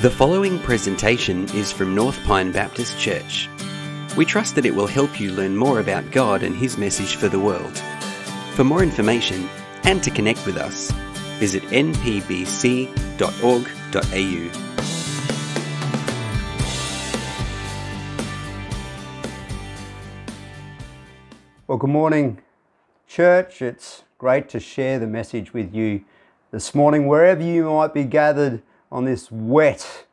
The following presentation is from North Pine Baptist Church. We trust that it will help you learn more about God and His message for the world. For more information and to connect with us, visit npbc.org.au. Well, good morning, church. It's great to share the message with you this morning, wherever you might be gathered on this wet,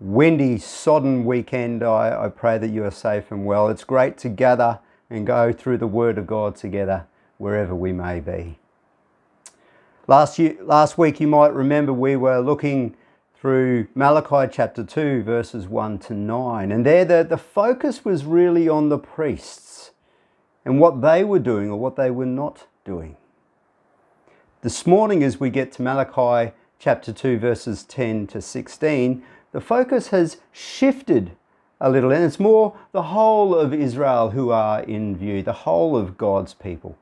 windy, sodden weekend. I pray that you are safe and well. It's great to gather and go through the Word of God together wherever we may be. Last week, you might remember we were looking through Malachi chapter 2, verses 1 to 9. And there the focus was really on the priests and what they were doing or what they were not doing. This morning, as we get to Malachi chapter 2, verses 10 to 16, the focus has shifted a little, and it's more the whole of Israel who are in view, the whole of God's people.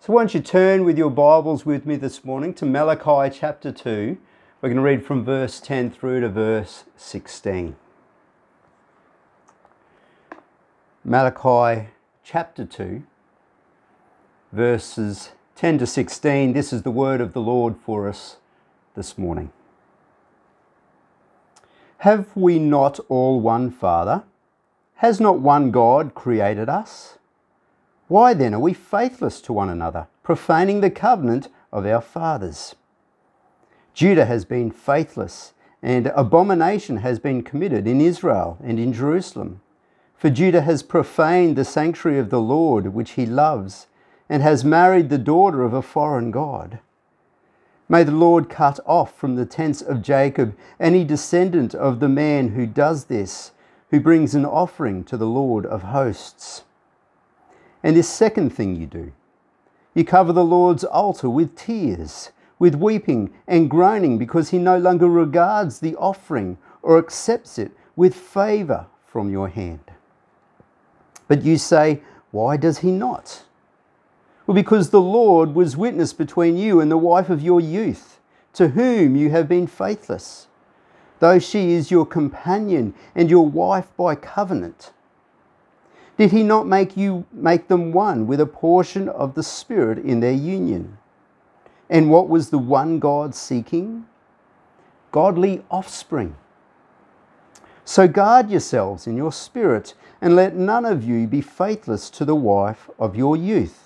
So why don't you turn with your Bibles with me this morning to Malachi chapter 2. We're going to read from verse 10 through to verse 16. Malachi chapter 2, verses 10 to 16. This is the word of the Lord for us this morning. Have we not all one Father? Has not one God created us? Why then are we faithless to one another, profaning the covenant of our fathers? Judah has been faithless, and abomination has been committed in Israel and in Jerusalem. For Judah has profaned the sanctuary of the Lord, which he loves, and has married the daughter of a foreign god. May the Lord cut off from the tents of Jacob any descendant of the man who does this, who brings an offering to the Lord of hosts. And this second thing you do, you cover the Lord's altar with tears, with weeping and groaning, because he no longer regards the offering or accepts it with favour from your hand. But you say, why does he not? Well, because the Lord was witness between you and the wife of your youth, to whom you have been faithless, though she is your companion and your wife by covenant. Did he not make them one with a portion of the Spirit in their union? And what was the one God seeking? Godly offspring. So guard yourselves in your spirit, and let none of you be faithless to the wife of your youth.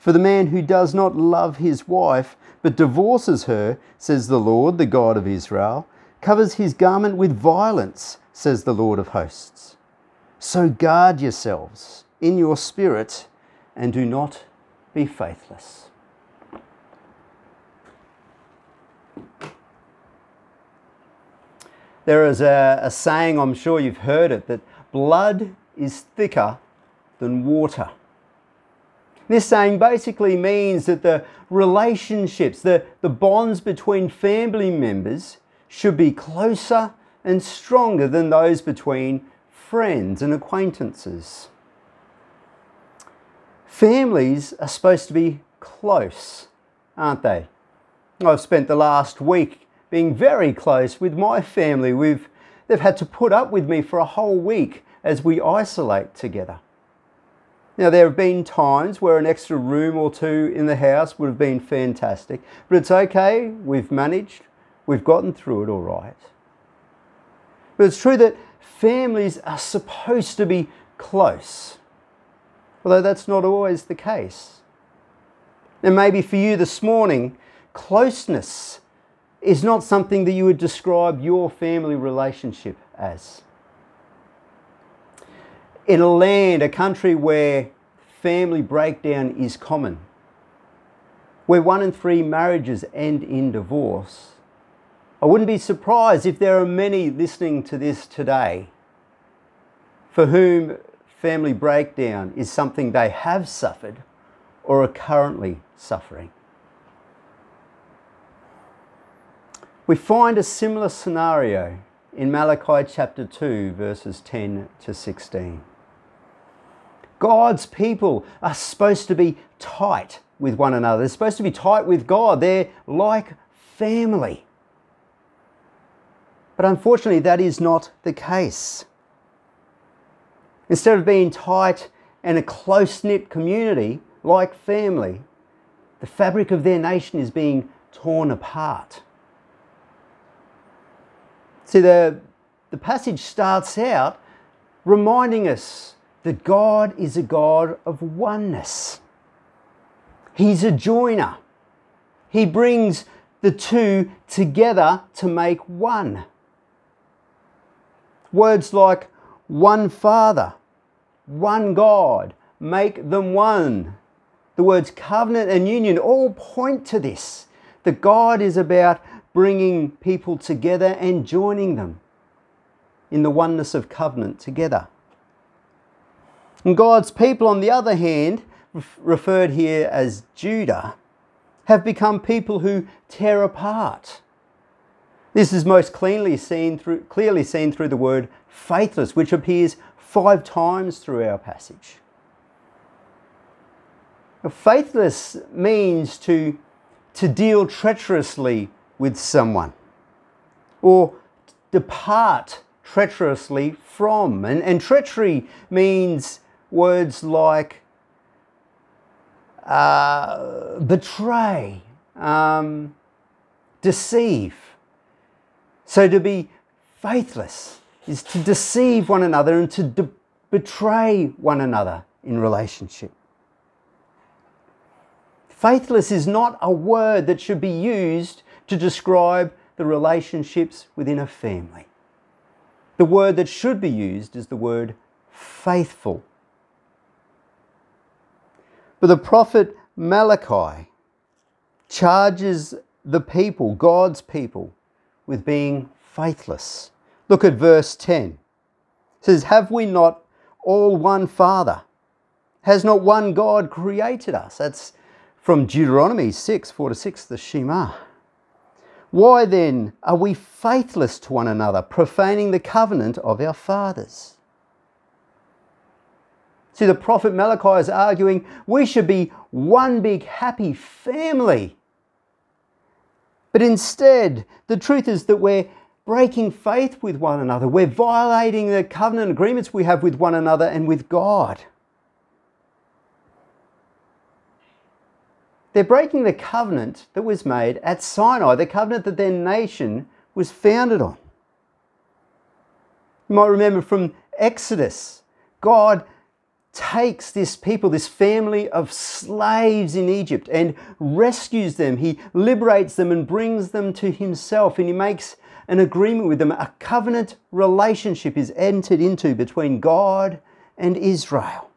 For the man who does not love his wife, but divorces her, says the Lord, the God of Israel, covers his garment with violence, says the Lord of hosts. So guard yourselves in your spirit, and do not be faithless. There is a saying, I'm sure you've heard it, that blood is thicker than water. This saying basically means that the relationships, the bonds between family members should be closer and stronger than those between friends and acquaintances. Families are supposed to be close, aren't they? I've spent the last week being very close with my family. They've had to put up with me for a whole week as we isolate together. Now, there have been times where an extra room or two in the house would have been fantastic, but it's okay, we've managed, we've gotten through it all right. But it's true that families are supposed to be close, although that's not always the case. And maybe for you this morning, closeness is not something that you would describe your family relationship as. In a land, a country where family breakdown is common, where 1 in 3 marriages end in divorce, I wouldn't be surprised if there are many listening to this today for whom family breakdown is something they have suffered or are currently suffering. We find a similar scenario in Malachi chapter 2, verses 10 to 16. God's people are supposed to be tight with one another. They're supposed to be tight with God. They're like family. But unfortunately, that is not the case. Instead of being tight and a close-knit community, like family, the fabric of their nation is being torn apart. See, the passage starts out reminding us that God is a God of oneness. He's a joiner. He brings the two together to make one. Words like one Father, one God, make them one. The words covenant and union all point to this, that God is about bringing people together and joining them in the oneness of covenant together. And God's people, on the other hand, referred here as Judah, have become people who tear apart. This is most clearly seen through the word faithless, which appears 5 times through our passage. Now, faithless means to deal treacherously with someone, or depart treacherously from. And treachery means words like betray, deceive. So to be faithless is to deceive one another and to betray one another in relationship. Faithless is not a word that should be used to describe the relationships within a family. The word that should be used is the word faithful. But the prophet Malachi charges the people, God's people, with being faithless. Look at verse 10. It says, "Have we not all one Father? Has not one God created us?" That's from Deuteronomy 6:4-6, the Shema. "Why then are we faithless to one another, profaning the covenant of our fathers?" See, the prophet Malachi is arguing we should be one big happy family. But instead, the truth is that we're breaking faith with one another. We're violating the covenant agreements we have with one another and with God. They're breaking the covenant that was made at Sinai, the covenant that their nation was founded on. You might remember from Exodus, God takes this people, this family of slaves in Egypt, and rescues them. He liberates them and brings them to himself, and he makes an agreement with them. A covenant relationship is entered into between God and Israel.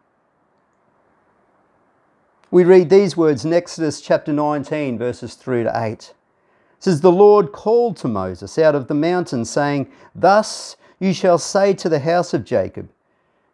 We read these words in Exodus chapter 19, verses 3-8. It says, "The Lord called to Moses out of the mountain, saying, 'Thus you shall say to the house of Jacob,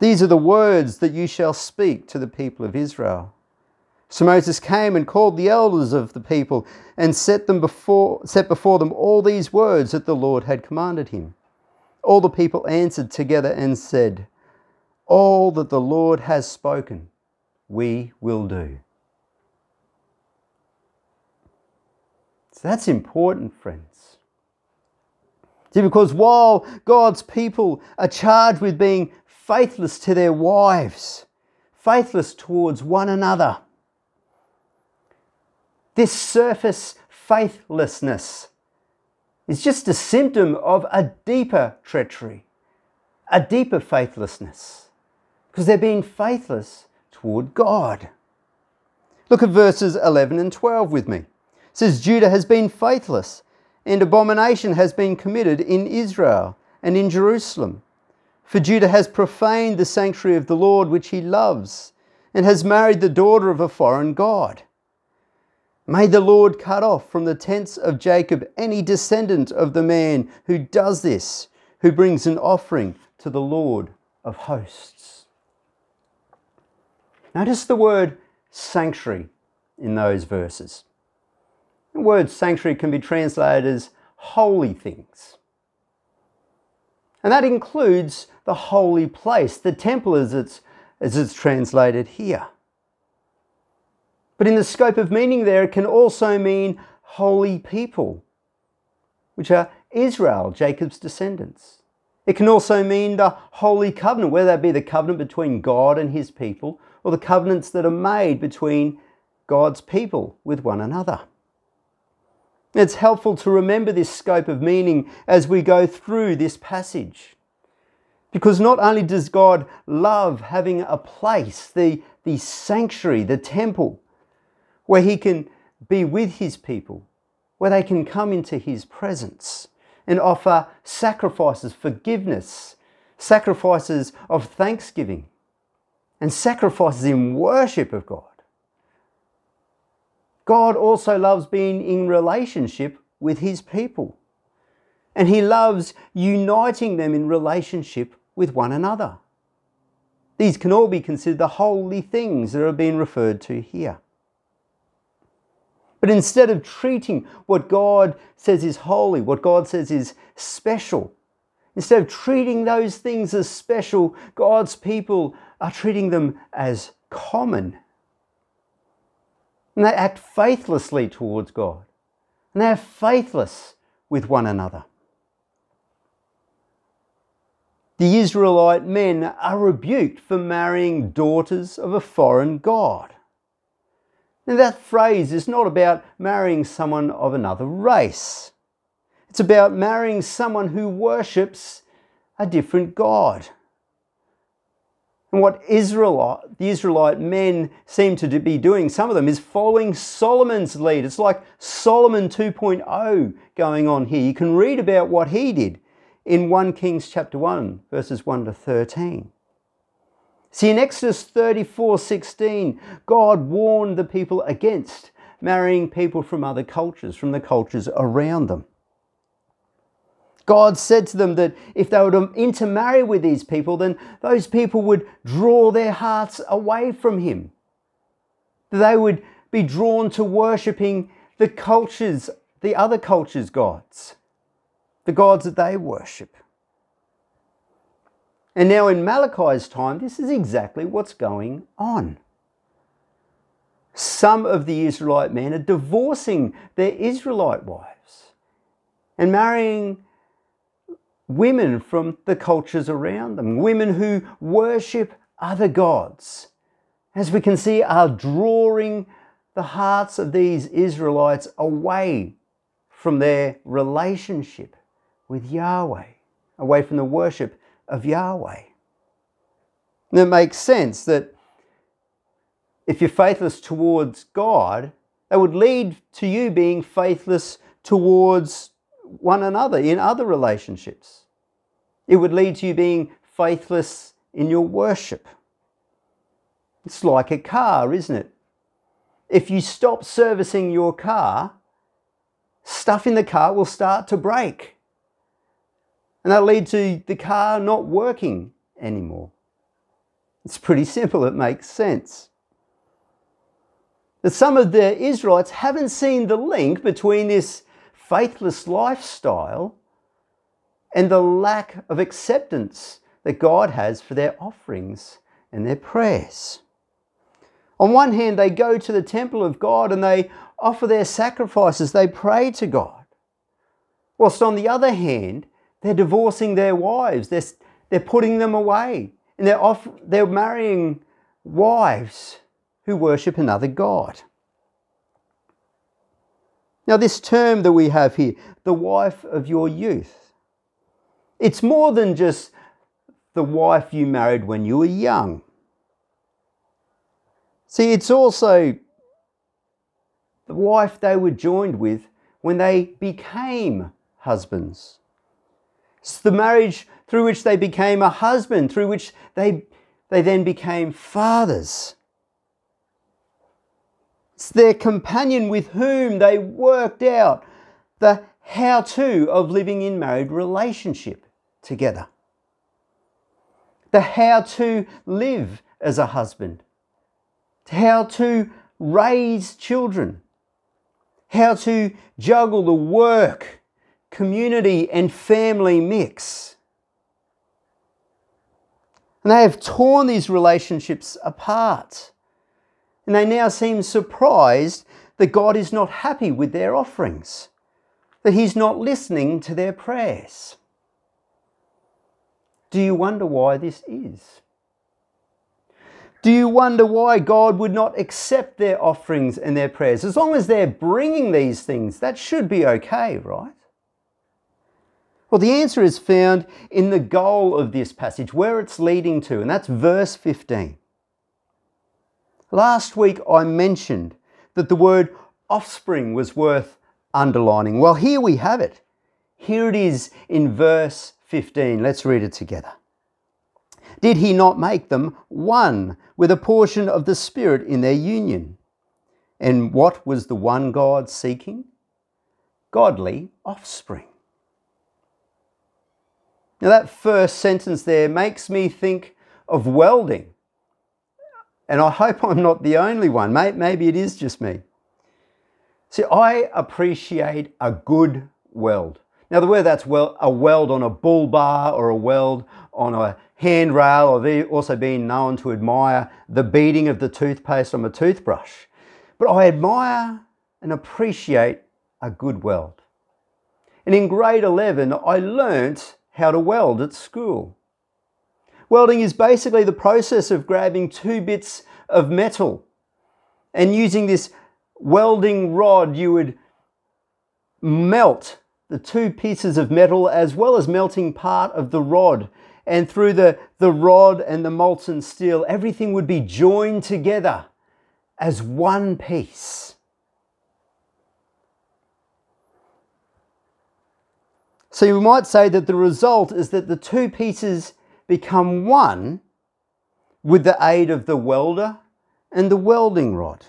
These are the words that you shall speak to the people of Israel.' So Moses came and called the elders of the people and set before them all these words that the Lord had commanded him. All the people answered together and said, 'All that the Lord has spoken, we will do.'" So that's important, friends. See, because while God's people are charged with being faithless to their wives, faithless towards one another, this surface faithlessness is just a symptom of a deeper treachery, a deeper faithlessness, because they're being faithless toward God. Look at verses 11 and 12 with me. It says, "Judah has been faithless, and abomination has been committed in Israel and in Jerusalem. For Judah has profaned the sanctuary of the Lord, which he loves, and has married the daughter of a foreign god. May the Lord cut off from the tents of Jacob any descendant of the man who does this, who brings an offering to the Lord of hosts. Notice the word sanctuary in those verses. The word sanctuary can be translated as holy things. And that includes the holy place, the temple as it's translated here. But in the scope of meaning there, it can also mean holy people, which are Israel, Jacob's descendants. It can also mean the holy covenant, whether that be the covenant between God and his people, or the covenants that are made between God's people with one another. It's helpful to remember this scope of meaning as we go through this passage, because not only does God love having a place, the sanctuary, the temple, where he can be with his people, where they can come into his presence and offer sacrifices, forgiveness, sacrifices of thanksgiving, and sacrifices in worship of God. God also loves being in relationship with his people, and he loves uniting them in relationship with one another. These can all be considered the holy things that are being referred to here. But instead of treating what God says is holy, what God says is special, instead of treating those things as special, God's people are treating them as common. And they act faithlessly towards God. And they are faithless with one another. The Israelite men are rebuked for marrying daughters of a foreign god. Now, that phrase is not about marrying someone of another race. It's about marrying someone who worships a different god. And what the Israelite men seem to be doing, some of them, is following Solomon's lead. It's like Solomon 2.0 going on here. You can read about what he did in 1 Kings chapter 1, verses 1 to 13. See, in Exodus 34:16, God warned the people against marrying people from other cultures, from the cultures around them. God said to them that if they were to intermarry with these people, then those people would draw their hearts away from him. They would be drawn to worshipping the cultures, the other cultures' gods, the gods that they worship. And now in Malachi's time, this is exactly what's going on. Some of the Israelite men are divorcing their Israelite wives and marrying women from the cultures around them, women who worship other gods, as we can see, are drawing the hearts of these Israelites away from their relationship with Yahweh, away from the worship of Yahweh. And it makes sense that if you're faithless towards God, that would lead to you being faithless towards one another in other relationships. It would lead to you being faithless in your worship. It's like a car, isn't it? If you stop servicing your car, stuff in the car will start to break. And that'll lead to the car not working anymore. It's pretty simple, it makes sense. But some of the Israelites haven't seen the link between this faithless lifestyle and the lack of acceptance that God has for their offerings and their prayers. On one hand, they go to the temple of God and they offer their sacrifices, they pray to God. Whilst on the other hand, they're divorcing their wives. They're putting them away. And they're marrying wives who worship another god. Now, this term that we have here, the wife of your youth, it's more than just the wife you married when you were young. See, it's also the wife they were joined with when they became husbands. It's the marriage through which they became a husband, through which they then became fathers. It's their companion with whom they worked out the how-to of living in married relationship together. The how to live as a husband. How to raise children. How to juggle the work, community and family mix. And they have torn these relationships apart. And they now seem surprised that God is not happy with their offerings, that he's not listening to their prayers. Do you wonder why this is? Do you wonder why God would not accept their offerings and their prayers? As long as they're bringing these things, that should be okay, right? Well, the answer is found in the goal of this passage, where it's leading to, and that's verse 15. Last week I mentioned that the word offspring was worth underlining. Well, here we have it. Here it is in verse 15. Let's read it together. Did he not make them one with a portion of the Spirit in their union? And what was the one God seeking? Godly offspring. Now that first sentence there makes me think of welding. And I hope I'm not the only one. Maybe it is just me. See, I appreciate a good weld. Now, whether that's a weld on a bull bar or a weld on a handrail, I've also been known to admire the beading of the toothpaste on a toothbrush. But I admire and appreciate a good weld. And in grade 11, I learnt how to weld at school. Welding is basically the process of grabbing two bits of metal and using this welding rod. You would melt the two pieces of metal as well as melting part of the rod, and through the rod and the molten steel, everything would be joined together as one piece. So you might say that the result is that the two pieces become one with the aid of the welder and the welding rod.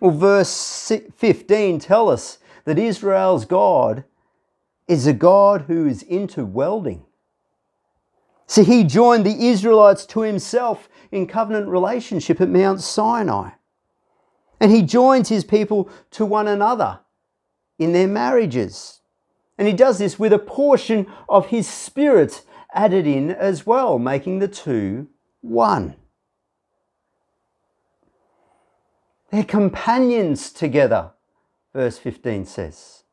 Well, verse 15 tells us that Israel's God is a God who is into welding. So he joined the Israelites to himself in covenant relationship at Mount Sinai. And he joins his people to one another in their marriages. And he does this with a portion of his Spirit added in as well, making the two one. They're companions together, verse 15 says.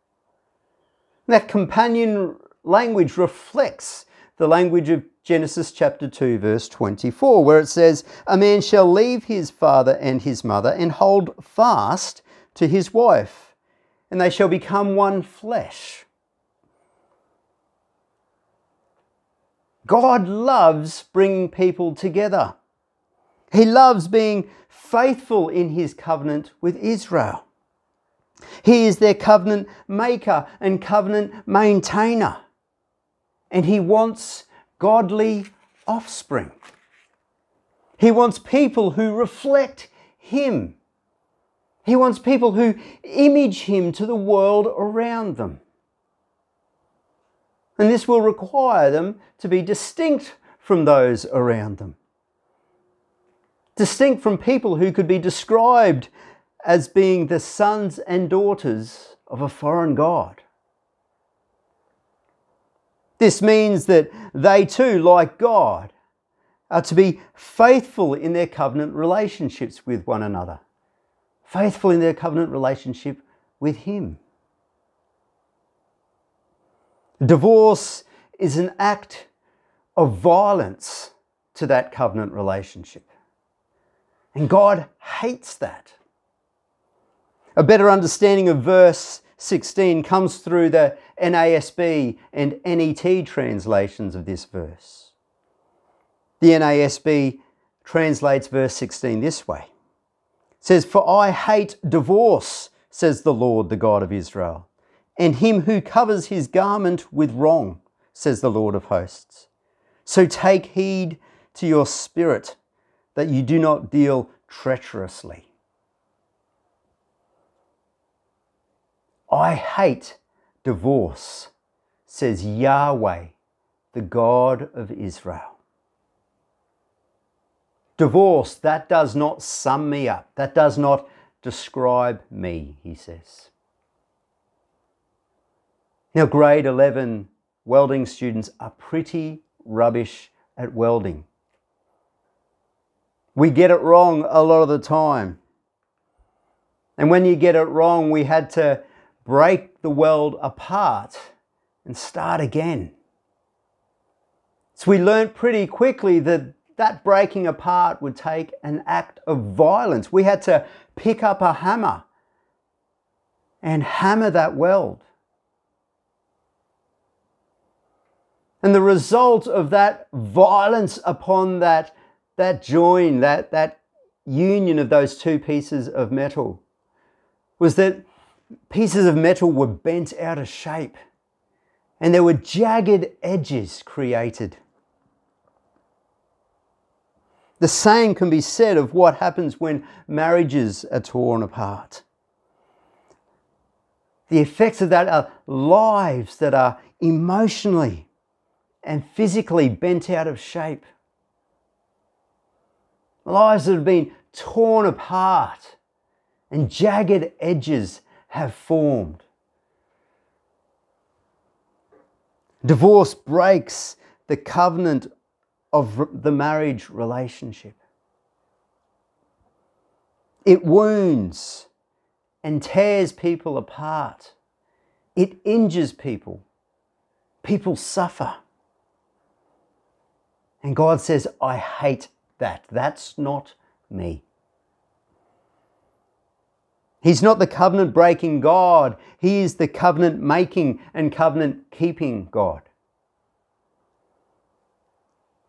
And that companion language reflects the language of Genesis chapter 2, verse 24, where it says, "A man shall leave his father and his mother and hold fast to his wife, and they shall become one flesh." God loves bringing people together. He loves being faithful in his covenant with Israel. He is their covenant maker and covenant maintainer. And he wants godly offspring. He wants people who reflect him. He wants people who image him to the world around them. And this will require them to be distinct from those around them. Distinct from people who could be described as being the sons and daughters of a foreign god. This means that they too, like God, are to be faithful in their covenant relationships with one another. Faithful in their covenant relationship with him. Divorce is an act of violence to that covenant relationship. And God hates that. A better understanding of verse 16 comes through the NASB and NET translations of this verse. The NASB translates verse 16 this way. It says, "For I hate divorce, says the Lord, the God of Israel. And him who covers his garment with wrong, says the Lord of hosts. So take heed to your spirit, that you do not deal treacherously. I hate divorce, says Yahweh, the God of Israel. Divorce, that does not sum me up. That does not describe me, he says. Now, grade 11 welding students are pretty rubbish at welding. We get it wrong a lot of the time. And when you get it wrong, we had to break the weld apart and start again. So we learned pretty quickly that breaking apart would take an act of violence. We had to pick up a hammer and hammer that weld. And the result of that violence upon that join, that union of those two pieces of metal, was that pieces of metal were bent out of shape and there were jagged edges created. The same can be said of what happens when marriages are torn apart. The effects of that are lives that are emotionally and physically bent out of shape. Lives that have been torn apart and jagged edges have formed. Divorce breaks the covenant of the marriage relationship. It wounds and tears people apart. It injures people. People suffer. And God says, I hate that. That's not me. He's not the covenant-breaking God. He is the covenant-making and covenant-keeping God.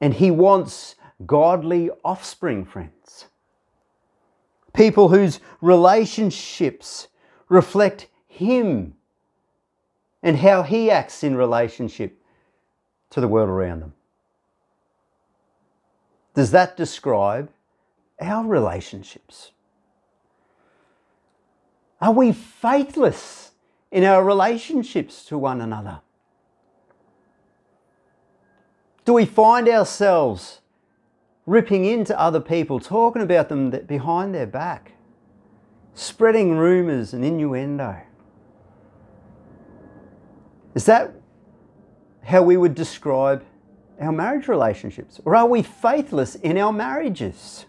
And he wants godly offspring, friends. People whose relationships reflect him and how he acts in relationship to the world around them. Does that describe our relationships? Are we faithless in our relationships to one another? Do we find ourselves ripping into other people, talking about them behind their back, spreading rumours and innuendo? Is that how we would describe our marriage relationships? Or are we faithless in our marriages?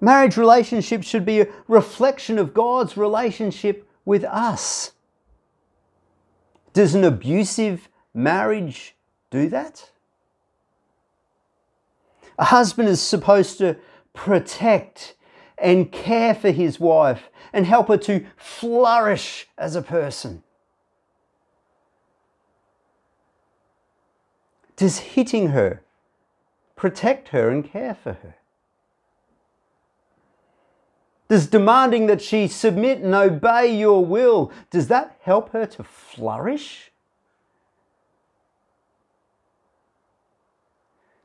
Marriage relationships should be a reflection of God's relationship with us. Does an abusive marriage do that? A husband is supposed to protect and care for his wife and help her to flourish as a person. Does hitting her protect her and care for her? Does demanding that she submit and obey your will, does that help her to flourish?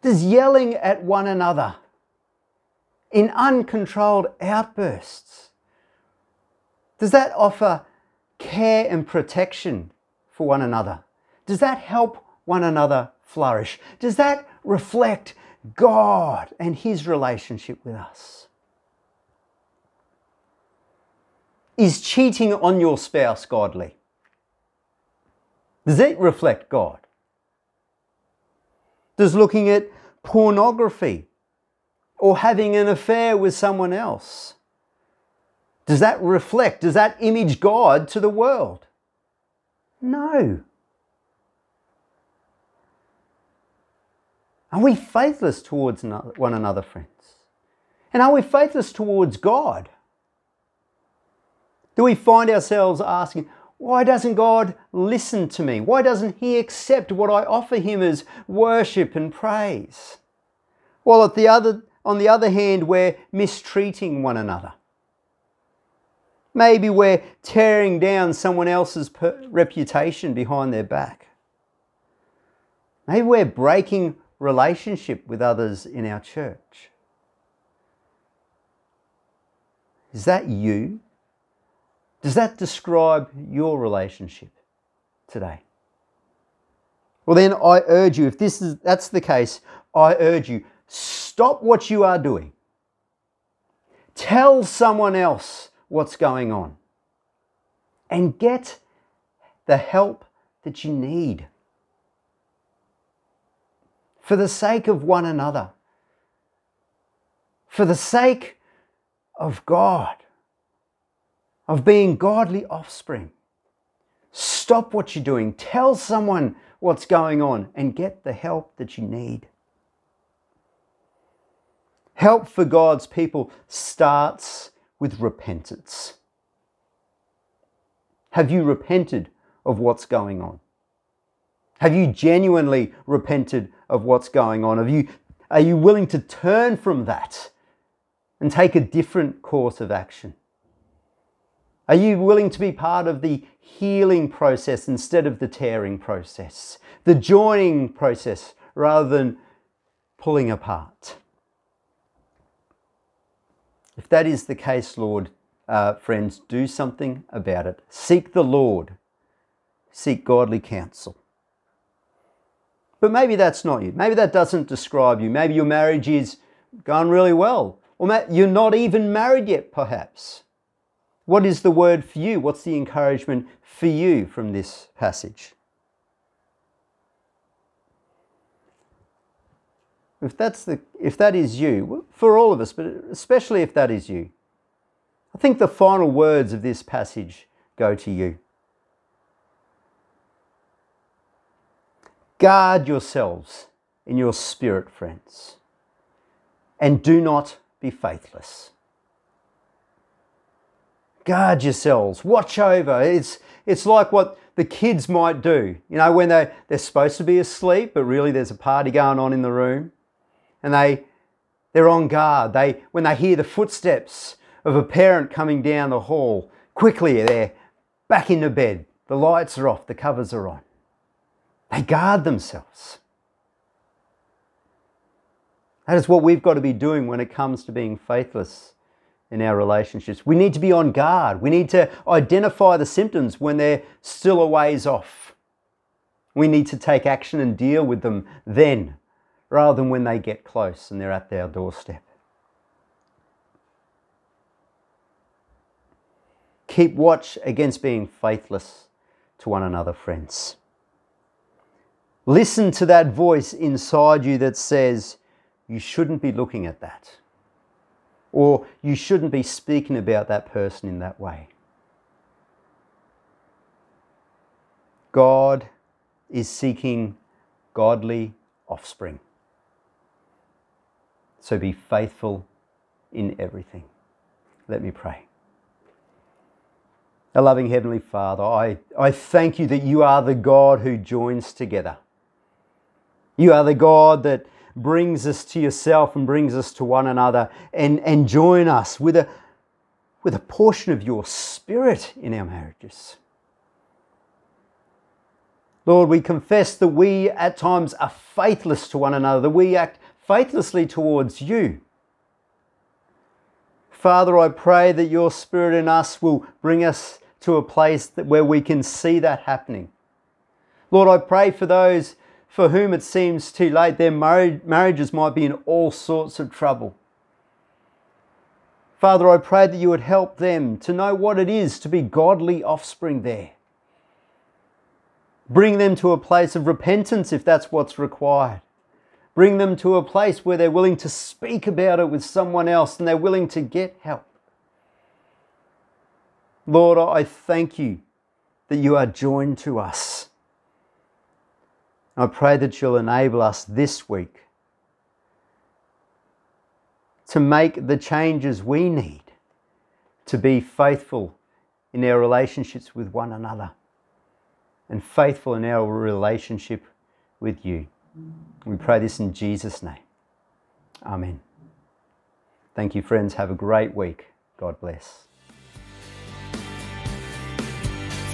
Does yelling at one another in uncontrolled outbursts, does that offer care and protection for one another? Does that help one another flourish? Does that reflect God and his relationship with us? Is cheating on your spouse godly? Does it reflect God? Does looking at pornography or having an affair with someone else, does that image God to the world? No. Are we faithless towards one another, friends? And are we faithless towards God? Do we find ourselves asking, why doesn't God listen to me? Why doesn't he accept what I offer him as worship and praise? While on the other hand, we're mistreating one another. Maybe we're tearing down someone else's reputation behind their back. Maybe we're breaking relationship with others in our church. Is that you? Does that describe your relationship today? Well, then I urge you, if that's the case, I urge you, stop what you are doing. Tell someone else what's going on and get the help that you need. For the sake of one another, for the sake of God, of being godly offspring, stop what you're doing. Tell someone what's going on and get the help that you need. Help for God's people starts with repentance. Have you repented of what's going on? Have you genuinely repented of what's going on? Are you willing to turn from that and take a different course of action? Are you willing to be part of the healing process instead of the tearing process, the joining process rather than pulling apart? If that is the case, Lord, friends, do something about it. Seek the Lord. Seek godly counsel. But maybe that's not you. Maybe that doesn't describe you. Maybe your marriage is going really well. Or you're not even married yet, perhaps. What is the word for you? What's the encouragement for you from this passage? If that is you, for all of us, but especially if that is you, I think the final words of this passage go to you. Guard yourselves in your spirit, friends, and do not be faithless. Guard yourselves. Watch over. It's like what the kids might do, you know, when they're supposed to be asleep, but really there's a party going on in the room, and they're on guard. When they hear the footsteps of a parent coming down the hall, quickly they're back into bed. The lights are off. The covers are on. They guard themselves. That is what we've got to be doing when it comes to being faithless in our relationships. We need to be on guard. We need to identify the symptoms when they're still a ways off. We need to take action and deal with them then, rather than when they get close and they're at our doorstep. Keep watch against being faithless to one another, friends. Listen to that voice inside you that says, you shouldn't be looking at that. Or you shouldn't be speaking about that person in that way. God is seeking godly offspring. So be faithful in everything. Let me pray. Our loving Heavenly Father, I thank you that you are the God who joins together. You are the God that brings us to yourself and brings us to one another and join us with a portion of your spirit in our marriages. Lord, we confess that we at times are faithless to one another, that we act faithlessly towards you. Father, I pray that your spirit in us will bring us to a place where we can see that happening. Lord, I pray for those for whom it seems too late, their marriages might be in all sorts of trouble. Father, I pray that you would help them to know what it is to be godly offspring there. Bring them to a place of repentance if that's what's required. Bring them to a place where they're willing to speak about it with someone else and they're willing to get help. Lord, I thank you that you are joined to us. I pray that you'll enable us this week to make the changes we need to be faithful in our relationships with one another and faithful in our relationship with you. We pray this in Jesus' name. Amen. Thank you, friends. Have a great week. God bless.